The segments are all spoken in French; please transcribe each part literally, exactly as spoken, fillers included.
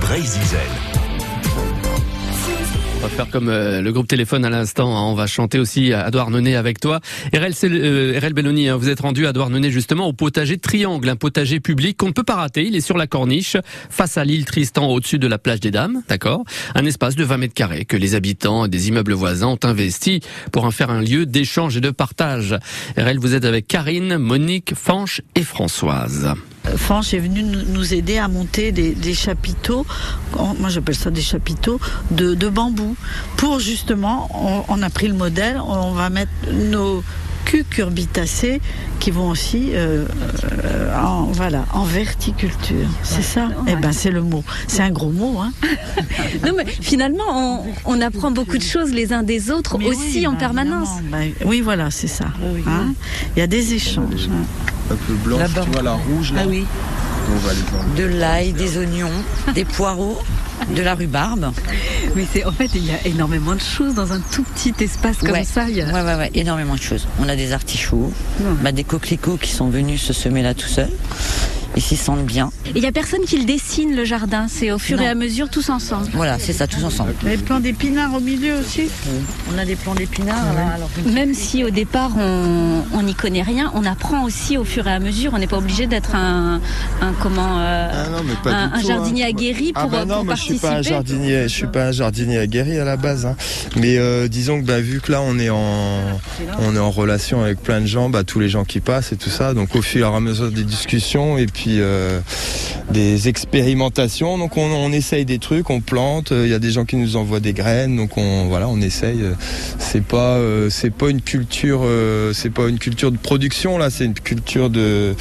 Breizh Izel. On va faire comme euh, le groupe Téléphone à l'instant, hein, on va chanter aussi à Douarnenez avec toi. Harel euh, Belloni, hein, vous êtes rendu à Douarnenez justement au potager Triangle, un potager public qu'on ne peut pas rater. Il est sur la corniche, face à l'île Tristan, au-dessus de la plage des Dames, d'accord. Un espace de vingt mètres carrés que les habitants des immeubles voisins ont investi pour en faire un lieu d'échange et de partage. Harel, vous êtes avec Karine, Monique, Fañch et Françoise. Fañch est venu nous aider à monter des, des chapiteaux, moi j'appelle ça des chapiteaux de, de bambou, pour justement, on, on a pris le modèle, on va mettre nos cucurbitacées qui vont aussi euh, euh, en, voilà, en verticulture, c'est ça ? Eh ben c'est le mot, c'est un gros mot, hein. Non mais finalement on, on apprend beaucoup de choses les uns des autres mais aussi oui, en bah, permanence. Bah, oui voilà c'est ça, hein, il y a des échanges. Un peu blanche, là-bas. Tu vois la rouge là. Ah oui. On va les de l'ail, des oignons, des poireaux, de la rhubarbe. Mais c'est en fait il y a énormément de choses dans un tout petit espace comme ouais. ça. Il y a... Ouais ouais ouais, énormément de choses. On a des artichauts, ouais. bah, des coquelicots qui sont venus se semer là tout seuls. Ils s'y sentent bien. Il n'y a personne qui le dessine le jardin, c'est au fur non. et à mesure tous ensemble. Voilà, c'est ça, tous ensemble. Les plants d'épinards au milieu aussi. On a des plants d'épinards. Mmh. Là, alors... Même si au départ on n'y connaît rien, on apprend aussi au fur et à mesure. On n'est pas obligé d'être un, un comment euh, ah non, mais pas un, un tout, jardinier hein. aguerri pour, ah bah non, pour moi, participer. Je suis pas un jardinier, je suis pas un jardinier aguerri à la base. Hein. Mais euh, disons que bah, vu que là on est en on est en relation avec plein de gens, bah, tous les gens qui passent et tout ça. Donc au fur et à mesure des discussions et puis Puis, euh, des expérimentations, donc on, on essaye des trucs, on plante, il euh, y a des gens qui nous envoient des graines, donc on voilà, on essaye. C'est pas euh, c'est pas une culture, euh, c'est pas une culture de production là, c'est une culture de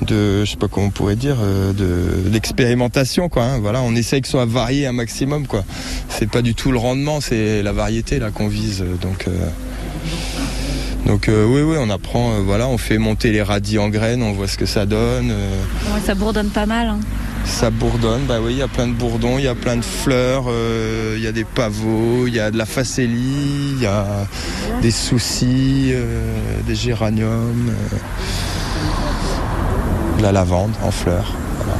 de je sais pas comment on pourrait dire, euh, de d'expérimentation quoi. Hein, voilà, on essaye que ce soit varié un maximum quoi. C'est pas du tout le rendement, c'est la variété là qu'on vise, donc. Euh Donc euh, oui, oui, on apprend, euh, voilà, on fait monter les radis en graines, on voit ce que ça donne. Euh... Ouais, ça bourdonne pas mal. Hein. Ça bourdonne, bah oui, il y a plein de bourdons, il y a plein de fleurs, il euh, y a des pavots, il y a de la phacélie, il y a des soucis, euh, des géraniums, euh, de la lavande en fleurs. Voilà.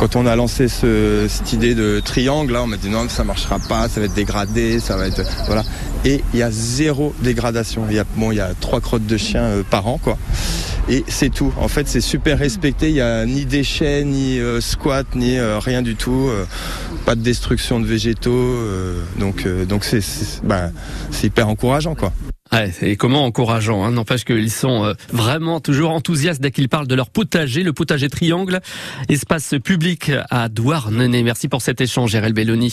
Quand on a lancé ce, cette idée de triangle, là, on m'a dit non, ça ne marchera pas, ça va être dégradé, ça va être... Voilà. Et il y a zéro dégradation. Il y a, bon, il y a trois crottes de chiens euh, par an, quoi. Et c'est tout. En fait, c'est super respecté. Il n'y a ni déchets, ni euh, squat, ni euh, rien du tout. Euh, pas de destruction de végétaux. Euh, donc, euh, donc c'est, c'est, bah, c'est hyper encourageant, quoi. Ouais, et comment encourageant, hein. N'empêche qu'ils sont euh, vraiment toujours enthousiastes dès qu'ils parlent de leur potager, le potager Triangle, espace public à Douarnenez. Merci pour cet échange, Harel Belloni.